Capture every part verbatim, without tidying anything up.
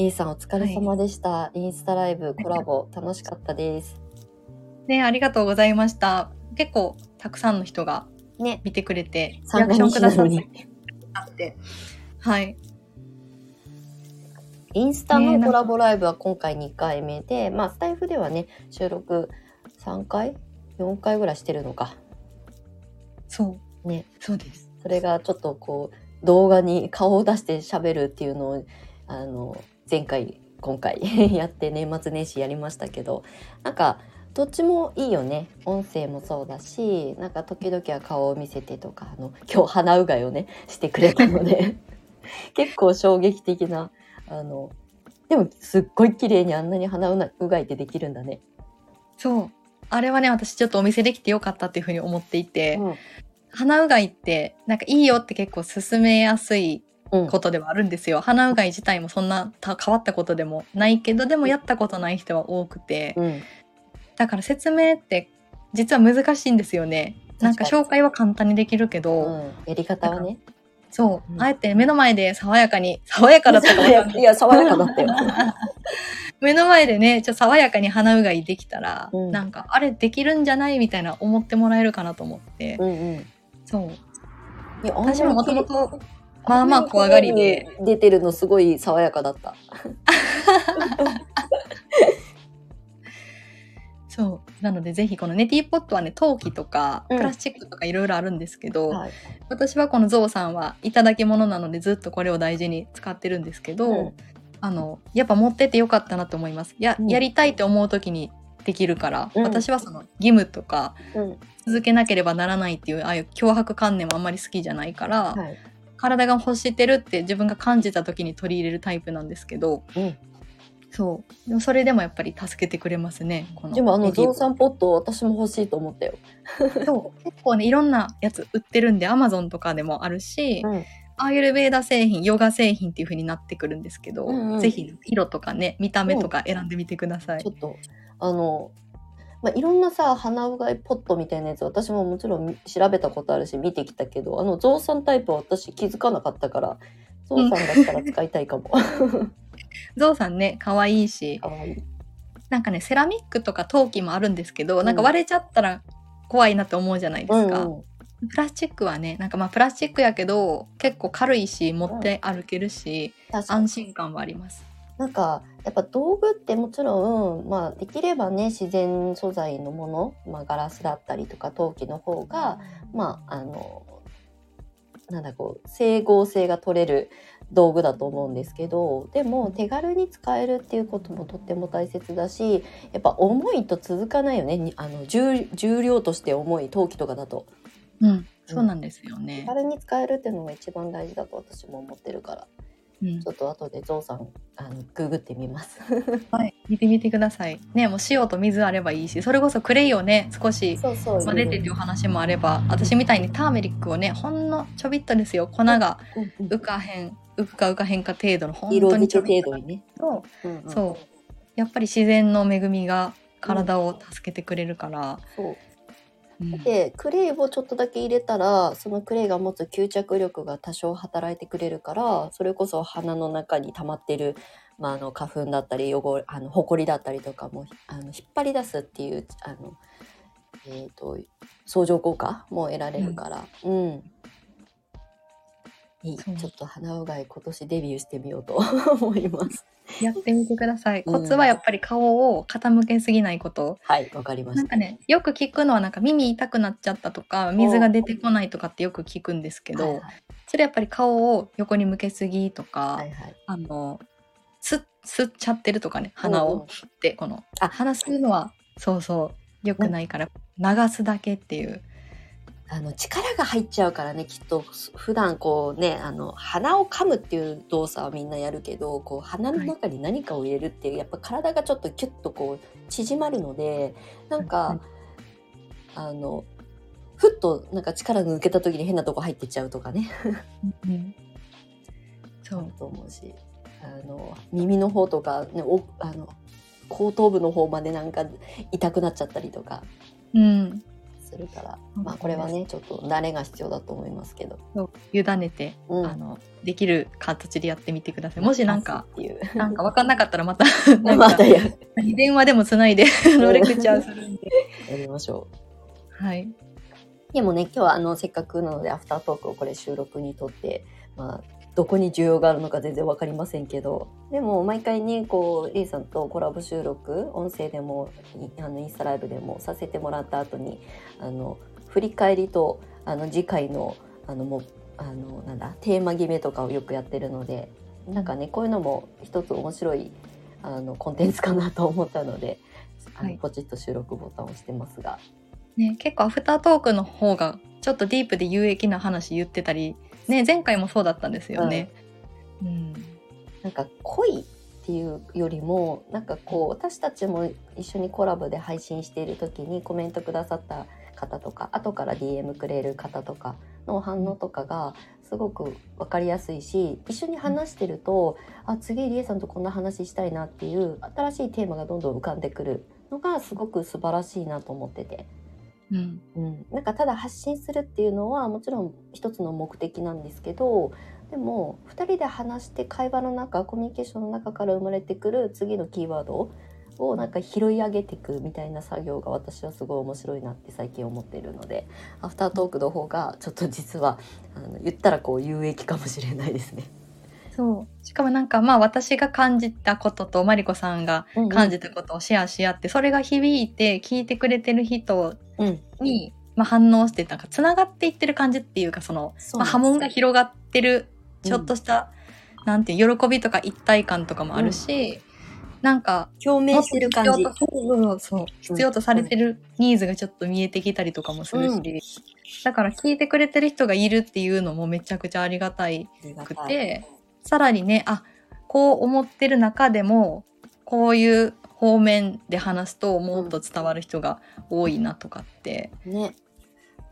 リンさんお疲れ様でした、はい、インスタライブコラボ楽しかったです、ね、ありがとうございました。結構たくさんの人が見てくれて、ね、リアクションくださって、はい、インスタのコラボライブは今回にかいめで、ね、まあ、スタイフではね収録さんかいよんかいぐらいしてるのかそう、ね、そうです。それがちょっとこう動画に顔を出して喋るっていうのをあの前回今回やって年末年始やりましたけど、なんかどっちもいいよね。音声もそうだし、なんか時々は顔を見せてとか、あの今日鼻うがいをねしてくれたので結構衝撃的な、あのでもすっごい綺麗にあんなに鼻うがいってできるんだね。そうあれはね、私ちょっとお見せできてよかったっていうふうに思っていて、うん、鼻うがいってなんかいいよって結構勧めやすいことではあるんですよ、うん、鼻うがい自体もそんな変わったことでもないけど、でもやったことない人は多くて、うん、だから説明って実は難しいんですよね。なんか紹介は簡単にできるけど、うん、やり方はね、そう、うん、あえて目の前で爽やかに爽やかだったかな、いや爽やかだったよ目の前でねちょっと爽やかに鼻うがいできたら、うん、なんかあれできるんじゃないみたいな思ってもらえるかなと思って、うんうん、そういや私ももともとまあまあ怖がりで出てるのすごい爽やかだったそうなのでぜひこのねティーポットはね陶器とかプラスチックとかいろいろあるんですけど、うんはい、私はこのゾウさんはいただき物なのでずっとこれを大事に使ってるんですけど、うん、あのやっぱ持っててよかったなと思います。 や,、うん、やりたいと思う時にできるから、うん、私はその義務とか、うん、続けなければならないっていうああいう強迫観念もあんまり好きじゃないから、はい、体が欲してるって自分が感じた時に取り入れるタイプなんですけど、うんそうでもそれでもやっぱり助けてくれますね。このでもあのゾウさんポット私も欲しいと思ったよそう結構ねいろんなやつ売ってるんで Amazon とかでもあるし、うん、アーユルヴェーダ製品ヨガ製品っていう風になってくるんですけど、うんうん、ぜひ色とかね見た目とか選んでみてください、うん、ちょっとあの、まあ、いろんなさ鼻うがいポットみたいなやつ私ももちろん調べたことあるし見てきたけど、あのゾウさんタイプは私気づかなかったからゾウさんだったら使いたいかもゾウさんね可愛いし、なんかねセラミックとか陶器もあるんですけど、うん、なんか割れちゃったら怖いなって思うじゃないですか、うんうん、プラスチックはねなんかまあプラスチックやけど結構軽いし持って歩けるし、うん、安心感はあります。なんかやっぱ道具ってもちろん、まあ、できればね自然素材のもの、まあ、ガラスだったりとか陶器の方が、まああのなんだこう整合性が取れる道具だと思うんですけど、でも手軽に使えるっていうこともとっても大切だし、やっぱ重いと続かないよね。あの 重, 重量として重い陶器とかだと、うん、そうなんですよね、うん、手軽に使えるっていうのが一番大事だと私も思ってるから、うん、ちょっと後でゾウさんあのググってみますはい見てみてくださいね。もう塩と水あればいいし、それこそクレイをね少し混ぜてっていう話もあれば、私みたいにターメリックをねほんのちょびっとですよ、粉が浮かへん浮くか浮かへんか程度の本当にちょっと程度にね、そう、うんうん、そうやっぱり自然の恵みが体を助けてくれるから、うん、そう、うん、でクレイをちょっとだけ入れたらそのクレイが持つ吸着力が多少働いてくれるから、それこそ鼻の中に溜まってる、まあ、あの花粉だったり汚あのほこりだったりとかもあの引っ張り出すっていうあの、えー、と相乗効果も得られるから、うん、うんいいちょっと鼻うがい今年デビューしてみようと思いますやってみてください、うん、コツはやっぱり顔を傾けすぎないこと。はいわかりました。なんかねよく聞くのはなんか耳痛くなっちゃったとか水が出てこないとかってよく聞くんですけど、はいはい、それやっぱり顔を横に向けすぎとか、はいはい、あの吸っちゃってるとかね鼻を吸ってこのあ鼻吸うのはそうそうよくないから流すだけっていうあの力が入っちゃうからね、きっと普段こうねあの鼻を噛むっていう動作はみんなやるけど、こう鼻の中に何かを入れるっていう、はい、やっぱ体がちょっとキュッとこう縮まるのでなんか、はい、あのふっとなんか力が抜けた時に変なとこ入ってっちゃうとかね、うん、そうと思うし、あの耳の方とか、ね、おあの後頭部の方までなんか痛くなっちゃったりとか、うんするから、まあ、これはねちょっと慣れが必要だと思いますけど、委ねて、うん、あのできる形でやってみてください。もしなんかなんか分かんなかったらまたなんか電話でもつないでレクチャーするんでやりましょう。はい。でもね、今日はあのせっかくなのでアフタートークをこれ収録にとって、まあ、どこに需要があるのか全然分かりませんけど、でも毎回ねこうリーさんとコラボ収録音声でもあのインスタライブでもさせてもらった後にあの振り返りとあの次回のあのもうあのなんだテーマ決めとかをよくやってるので、なんかねこういうのも一つ面白いあのコンテンツかなと思ったので、はい、あのポチッと収録ボタンを押してますが、ね、結構アフタートークの方がちょっとディープで有益な話言ってたり、ね、前回もそうだったんですよね、うんうん、なんか濃いっていうよりもなんかこう私たちも一緒にコラボで配信している時にコメントくださった方とか後から ディーエム くれる方とかの反応とかがすごく分かりやすいし、一緒に話してるとあ次りえさんとこんな話したいなっていう新しいテーマがどんどん浮かんでくるのがすごく素晴らしいなと思ってて、うんうん、なんかただ発信するっていうのはもちろん一つの目的なんですけど、でもふたりで話して会話の中コミュニケーションの中から生まれてくる次のキーワードをなんか拾い上げていくみたいな作業が私はすごい面白いなって最近思っているので、アフタートークの方がちょっと実はあの言ったらこう有益かもしれないですね。そうしかもなんかまあ私が感じたこととマリコさんが感じたことをシェアし合って、うんうん、それが響いて聞いてくれてる人に、うんまあ、反応してなんかつながっていってる感じっていうか、そのまあ、波紋が広がってるちょっとした、うん、なんていう喜びとか一体感とかもあるし、うん、なんか共鳴してる感じ、必要とされてるニーズがちょっと見えてきたりとかもするし、うん、だから聞いてくれてる人がいるっていうのもめちゃくちゃありがたいくて、さらにねあこう思ってる中でもこういう方面で話すともっと伝わる人が多いなとかって、うん、ね、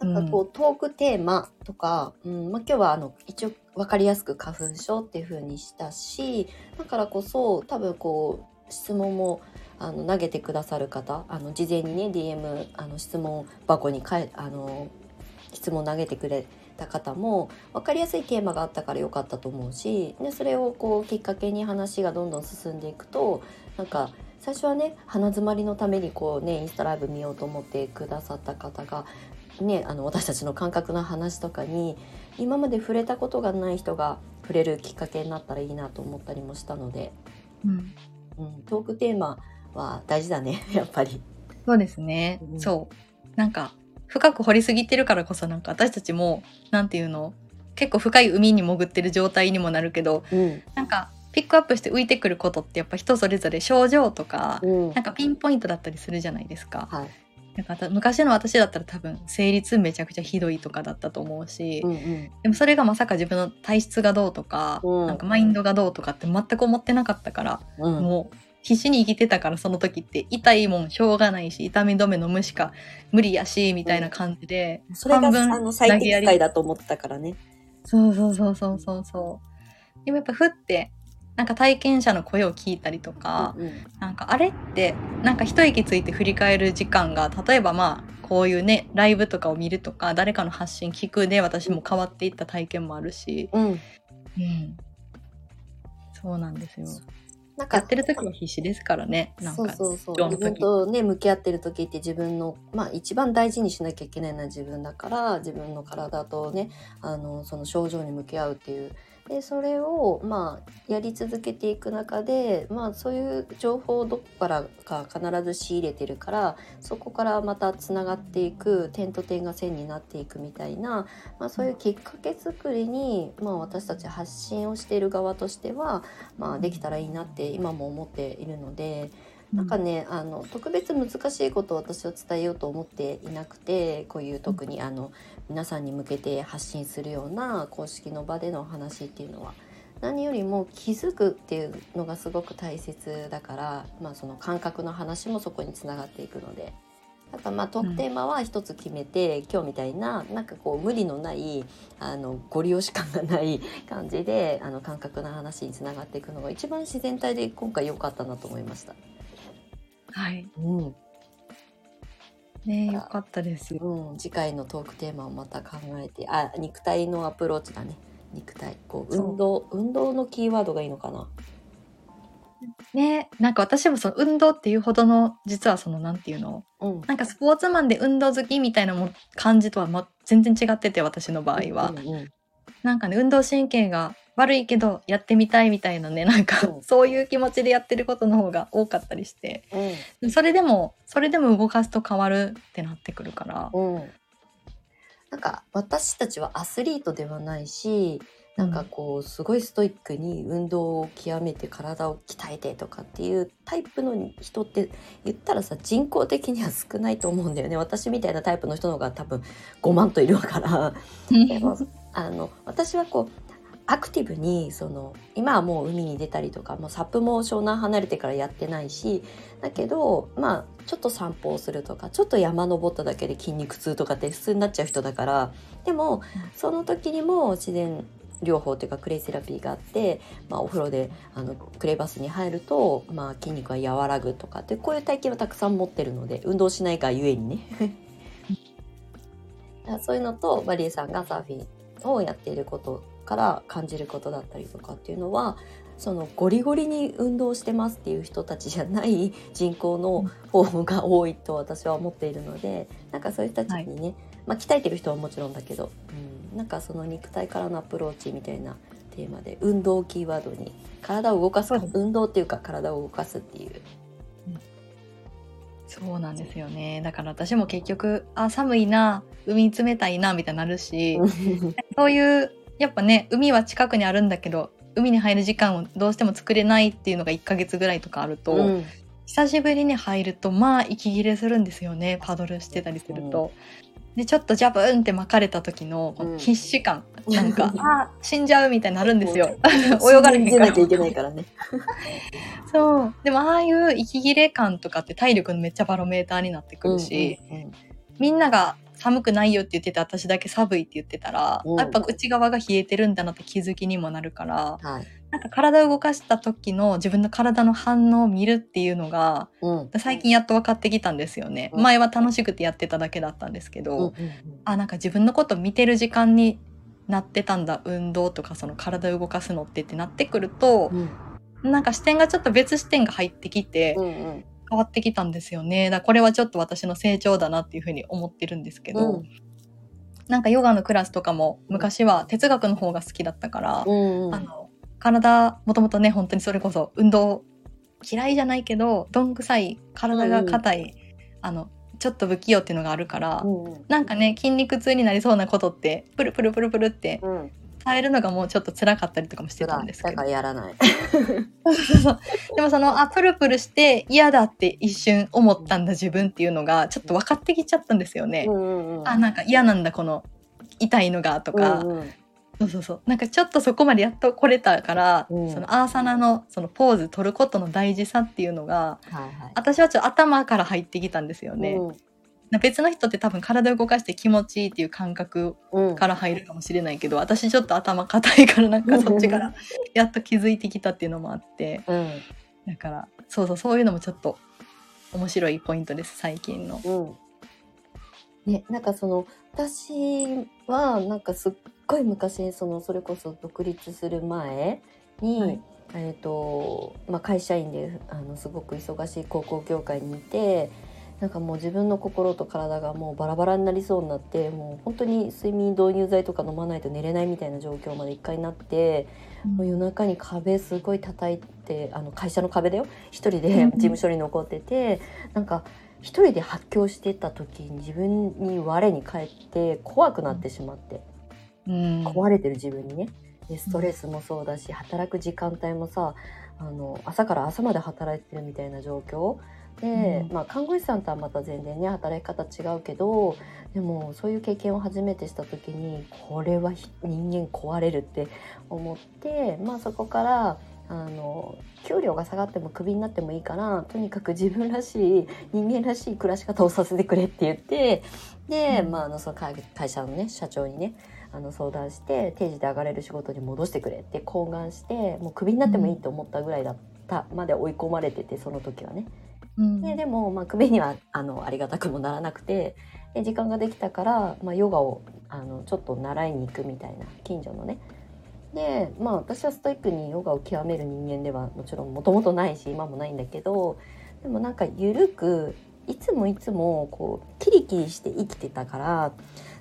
なんかこう、うん、トークテーマとか、うんまあ、今日はあの一応分かりやすく花粉症っていう風にしたし、だからこそ多分こう質問もあの投げてくださる方、あの事前にね ディーエム あの質問箱にかえあの質問投げてくれた方も分かりやすいテーマがあったから良かったと思うし、でそれをこうきっかけに話がどんどん進んでいくと、なんか最初はね鼻詰まりのためにこうねインスタライブ見ようと思ってくださった方がね、あの私たちの感覚の話とかに今まで触れたことがない人が触れるきっかけになったらいいなと思ったりもしたので、うんうん、トークテーマは大事だねやっぱり。そうですね、うん、そうなんか深く掘りすぎてるからこそなんか私たちもなんていうの結構深い海に潜ってる状態にもなるけど、うん、なんかピックアップして浮いてくることってやっぱ人それぞれ症状とか、うん、なんかピンポイントだったりするじゃないですか、はい、なんか昔の私だったら多分生理痛めちゃくちゃひどいとかだったと思うし、うんうん、でもそれがまさか自分の体質がどうとか、うん、なんかマインドがどうとかって全く思ってなかったから、うん、もう必死に生きてたから、その時って痛いもんしょうがないし痛み止め飲むしか無理やしみたいな感じで、うん、それがあの最適解だと思ったからね。そうそうそうそうそうそう。でもやっぱふってなんか体験者の声を聞いたりとか、うんうん、なんかあれってなんか一息ついて振り返る時間が、例えばまあこういうねライブとかを見るとか誰かの発信聞くで私も変わっていった体験もあるし、うんうん、そうなんですよ。なんかやってる時は必死ですからね。なんかそうそうそう、自分とね向き合ってる時って自分の、まあ、一番大事にしなきゃいけないのは自分だから、自分の体とねあのその症状に向き合うっていう、でそれを、まあ、やり続けていく中で、まあ、そういう情報をどこからか必ず仕入れてるから、そこからまたつながっていく、点と点が線になっていくみたいな、まあ、そういうきっかけ作りに、まあ、私たち発信をしている側としては、まあ、できたらいいなって今も思っているので、なんかねあの特別難しいことを私は伝えようと思っていなくて、こういう特にあの皆さんに向けて発信するような公式の場での話っていうのは何よりも気づくっていうのがすごく大切だから、まあ、その感覚の話もそこにつながっていくので、なんかまあトークテーマは一つ決めて、うん、今日みたいななんかこう無理のないあのご利用し感がない感じであの感覚の話につながっていくのが一番自然体で今回良かったなと思いました。はい、うん、ねえ、よかったです。うん、次回のトークテーマをまた考えて、あ、肉体のアプローチだね。肉体、こうそう運動、運動のキーワードがいいのかな。ね、なんか私もその運動っていうほどの、実はそのなんていうの、うん、なんかスポーツマンで運動好きみたいなも感じとは、ま、全然違ってて、私の場合は、うんうんうん、なんかね、運動神経が悪いけどやってみたいみたいなね、なんか、うん、そういう気持ちでやってることの方が多かったりして、うん、それでもそれでも動かすと変わるってなってくるから、うん、なんか私たちはアスリートではないし、なんかこうすごいストイックに運動を極めて体を鍛えてとかっていうタイプの人って言ったらさ、人口的には少ないと思うんだよね。私みたいなタイプの人の方が多分ごまんといるからでもあの私はこうアクティブに、その今はもう海に出たりとか、もうサップも湘南離れてからやってないし、だけどまあちょっと散歩をするとか、ちょっと山登っただけで筋肉痛とかって普通になっちゃう人だから、でもその時にも自然療法というかクレイセラピーがあって、まあ、お風呂であのクレイバスに入ると、まあ、筋肉が和らぐとかって、こういう体験はたくさん持ってるので、運動しないがゆえにねそういうのと、マリエさんがサーフィンをやっていることから感じることだったりとかっていうのは、そのゴリゴリに運動してますっていう人たちじゃない人口の方が多いと私は思っているので、なんかそういう人たちにね、はい、まあ、鍛えてる人はもちろんだけど、うん、なんかその肉体からのアプローチみたいなテーマで、運動をキーワードに体を動かす、運動っていうか体を動かすっていう、そうなんですよね。だから私も結局、あ、寒いな、海冷たいなみたいになるしそういうやっぱね、海は近くにあるんだけど海に入る時間をどうしても作れないっていうのがいっかげつぐらいとかあると、うん、久しぶりに入るとまあ息切れするんですよね、パドルしてたりすると、うん、でちょっとジャブーンって巻かれた時の必死感、うん、なんかあ死んじゃうみたいになるんですよ泳がれへんから死んでなきゃいけないからねそう、でもああいう息切れ感とかって体力のめっちゃバロメーターになってくるし、うんうんうん、みんなが寒くないよって言ってて私だけ寒いって言ってたら、うん、やっぱ内側が冷えてるんだなって気づきにもなるから、はい、なんか体を動かした時の自分の体の反応を見るっていうのが、うん、最近やっと分かってきたんですよね、うん、前は楽しくてやってただけだったんですけど、うんうんうん、あ、なんか自分のこと見てる時間になってたんだ、運動とかその体を動かすのってってなってくると、うん、なんか視点がちょっと別視点が入ってきて、うんうん、変わってきたんですよね。だからこれはちょっと私の成長だなっていうふうに思ってるんですけど、うん、なんかヨガのクラスとかも昔は哲学の方が好きだったから、うんうん、あの体もともとね、本当にそれこそ運動嫌いじゃないけどどんくさい、体が硬い、うんうん、あのちょっと不器用っていうのがあるから、うんうん、なんかね、筋肉痛になりそうなことってプルプルプルプルって、うん、耐えるのがもうちょっと辛かったりとかもしてたんですけど、だからやらないでもそのあプルプルして嫌だって一瞬思ったんだ自分っていうのがちょっと分かってきちゃったんですよね、うんうん、あ、なんか嫌なんだこの痛いのがとか、うんうん、そうそうそう、なんかちょっとそこまでやっと来れたから、うん、そのアーサナのそのポーズ取ることの大事さっていうのが、はいはい、私はちょっと頭から入ってきたんですよね、うん、別の人って多分体を動かして気持ちいいっていう感覚から入るかもしれないけど、うん、私ちょっと頭固いからなんかそっちからやっと気づいてきたっていうのもあって、うん、だからそうそう、そういうのもちょっと面白いポイントです最近の、うん、ね、なんかその私はなんかすっごい昔、そのそれこそ独立する前に、はい、えーとまあ、会社員であのすごく忙しい広告業界にいて、なんかもう自分の心と体がもうバラバラになりそうになって、もう本当に睡眠導入剤とか飲まないと寝れないみたいな状況まで一回なって、うん、もう夜中に壁すごい叩いて、あの会社の壁だよ、一人で事務所に残ってて、うん、なんか一人で発狂してた時に自分に我に返って怖くなってしまって、うん、壊れてる自分にね、でストレスもそうだし、働く時間帯もさ、あの朝から朝まで働いてるみたいな状況で、まあ、看護師さんとはまた全然ね働き方違うけど、でもそういう経験を初めてした時にこれは人間壊れるって思って、まあ、そこからあの給料が下がってもクビになってもいいからとにかく自分らしい人間らしい暮らし方をさせてくれって言って、で、まあ、あのその会社の、ね、社長にね、あの相談して定時で上がれる仕事に戻してくれって懇願して、もうクビになってもいいと思ったぐらいだったまで追い込まれてて、その時はね、うん、で, でも、まあ、首には あ, のありがたくもならなくて、で時間ができたから、まあ、ヨガをあのちょっと習いに行くみたいな、近所のね。で、まあ、私はストイックにヨガを極める人間ではもちろんもともとないし今もないんだけど、でもなんか緩くいつもいつもこうキリキリして生きてたから、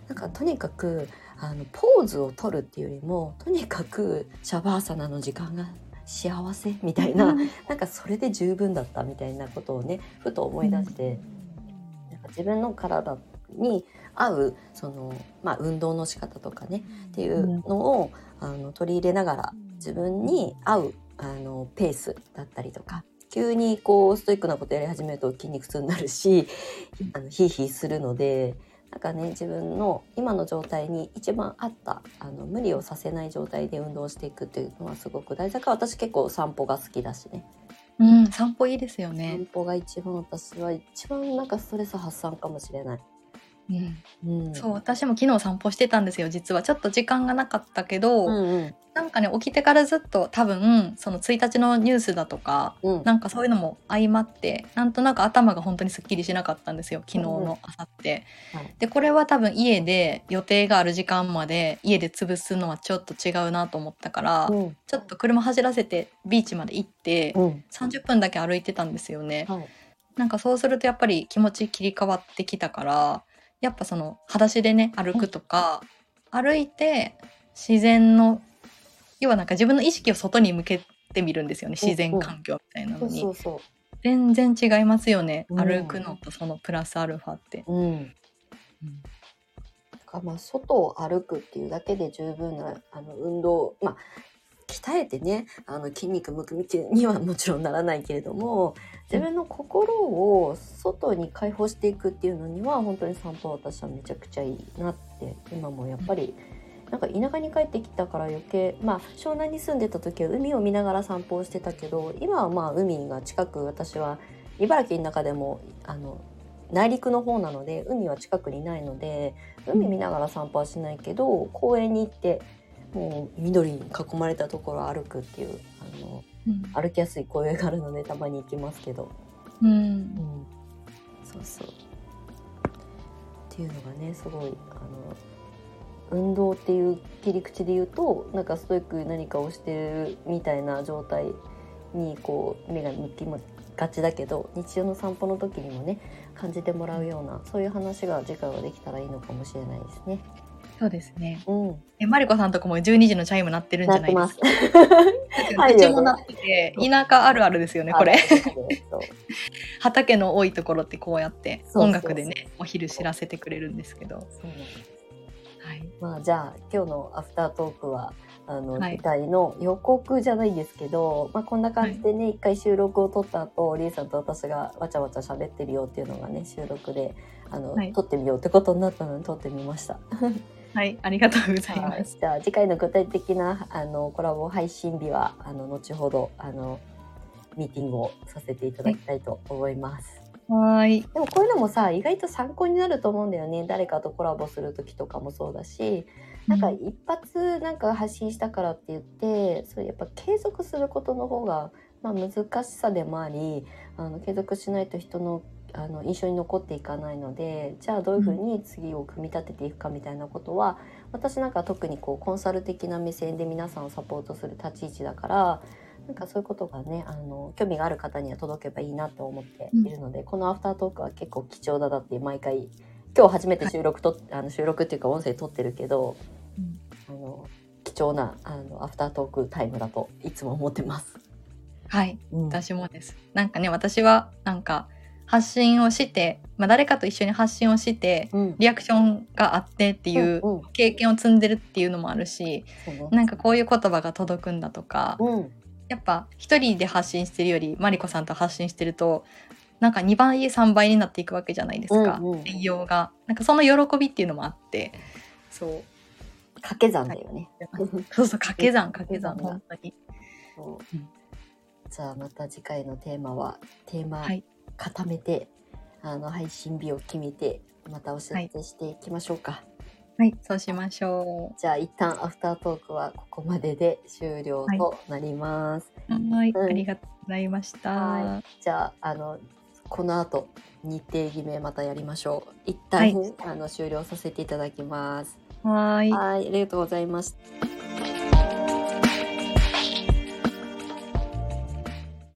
なんかとにかくあのポーズを取るっていうよりもとにかくシャバーサナの時間が幸せみたいな、なんかそれで十分だったみたいなことをね、ふと思い出して、なんか自分の体に合うその、まあ、運動の仕方とかねっていうのをあの取り入れながら、自分に合うあのペースだったりとか、急にこうストイックなことやり始めると筋肉痛になるし、あのヒーヒーするので、なんかね、自分の今の状態に一番合ったあの無理をさせない状態で運動していくっていうのはすごく大事だから、私結構散歩が好きだしね。うん、散歩いいですよね。散歩が一番、私は一番なんかストレス発散かもしれない。うんうん、そう、私も昨日散歩してたんですよ、実はちょっと時間がなかったけど、うんうん、なんかね、起きてからずっと多分そのついたちのニュースだとか、うん、なんかそういうのも相まってなんとなく頭が本当にすっきりしなかったんですよ、昨日の朝って、うんうん、でこれは多分家で予定がある時間まで家で潰すのはちょっと違うなと思ったから、うん、ちょっと車走らせてビーチまで行って、うん、さんじゅっぷんだけ歩いてたんですよね、はい、なんかそうするとやっぱり気持ち切り替わってきたから、やっぱその裸足でね歩くとか、歩いて自然の、要はなんか自分の意識を外に向けてみるんですよね、自然環境みたいなのに、そうそうそう、全然違いますよね、うん、歩くのとそのプラスアルファって、うんうん、だからまあ外を歩くっていうだけで十分なあの運動、まあ鍛えてね、あの筋肉むくみにはもちろんならないけれども、自分の心を外に解放していくっていうのには本当に散歩は私はめちゃくちゃいいなって、今もやっぱりなんか田舎に帰ってきたから余計、まあ湘南に住んでた時は海を見ながら散歩をしてたけど、今はまあ海が近く、私は茨城の中でもあの内陸の方なので海は近くにないので、海見ながら散歩はしないけど、公園に行ってもう緑に囲まれたところを歩くっていう、あの、うん、歩きやすい公園があるのでたまに行きますけど、うんうん、そうそうっていうのがね、すごいあの運動っていう切り口で言うと、なんかストイック何かをしてるみたいな状態にこう目が向きがちだけど、日常の散歩の時にもね感じてもらうような、そういう話が次回はできたらいいのかもしれないですね。そうですね、うん、えマリコさんとかもじゅうにじのチャイム鳴ってるんじゃないですか。うちも鳴ってて、田舎あるあるですよねこれ。畑の多いところってこうやって音楽でね、そうそうそう、お昼知らせてくれるんですけど、そうなんです、はい、まあ、じゃあ今日のアフタートークはあの、はい、舞台の予告じゃないんですけど、まあ、こんな感じでね、はい、いっかい収録を撮った後、リエさんと私がわちゃわちゃ喋ってるよっていうのがね、収録であの、はい、撮ってみようってことになったので撮ってみました。はい、ありがとうございます。じゃあ次回の具体的なあのコラボ配信日はあの後ほどあのミーティングをさせていただきたいと思います。はい。でもこういうのもさ、意外と参考になると思うんだよね。誰かとコラボする時とかもそうだし、なんか一発なんか発信したからって言って、うん、それやっぱ継続することの方が、まあ、難しさでもあり、あの継続しないと人のあの印象に残っていかないので、じゃあどういうふうに次を組み立てていくかみたいなことは、私なんか特にこうコンサル的な目線で皆さんをサポートする立ち位置だから、なんかそういうことがね、あの興味がある方には届けばいいなと思っているので、うん、このアフタートークは結構貴重だだって毎回、今日初めて収録と、はい、あの収録っていうか音声撮ってるけど、うん、あの貴重なあのアフタートークタイムだといつも思ってます。はい、うん、私もです。なんかね、私はなんか発信をして、まあ、誰かと一緒に発信をして、うん、リアクションがあってっていう経験を積んでるっていうのもあるし、うんうん、なんかこういう言葉が届くんだとか、うん、やっぱ一人で発信してるよりマリコさんと発信してるとなんかにばいさんばいになっていくわけじゃないですか、うんうん、内容がなんかその喜びっていうのもあって、そう掛け算だよね。そうそう、掛け算掛け算本当に。そう、うん、じゃあまた次回のテーマはテーマ、はい、固めてあの配信日を決めてまたお知らせしていきましょうか。はい、はい、そうしましょう。じゃあ一旦アフタートークはここまでで終了となります。はい、うん、はい、ありがとうございました。はい、じゃああのこの後日程決めまたやりましょう。一旦、はい、あの終了させていただきます。はい、はい、ありがとうございました。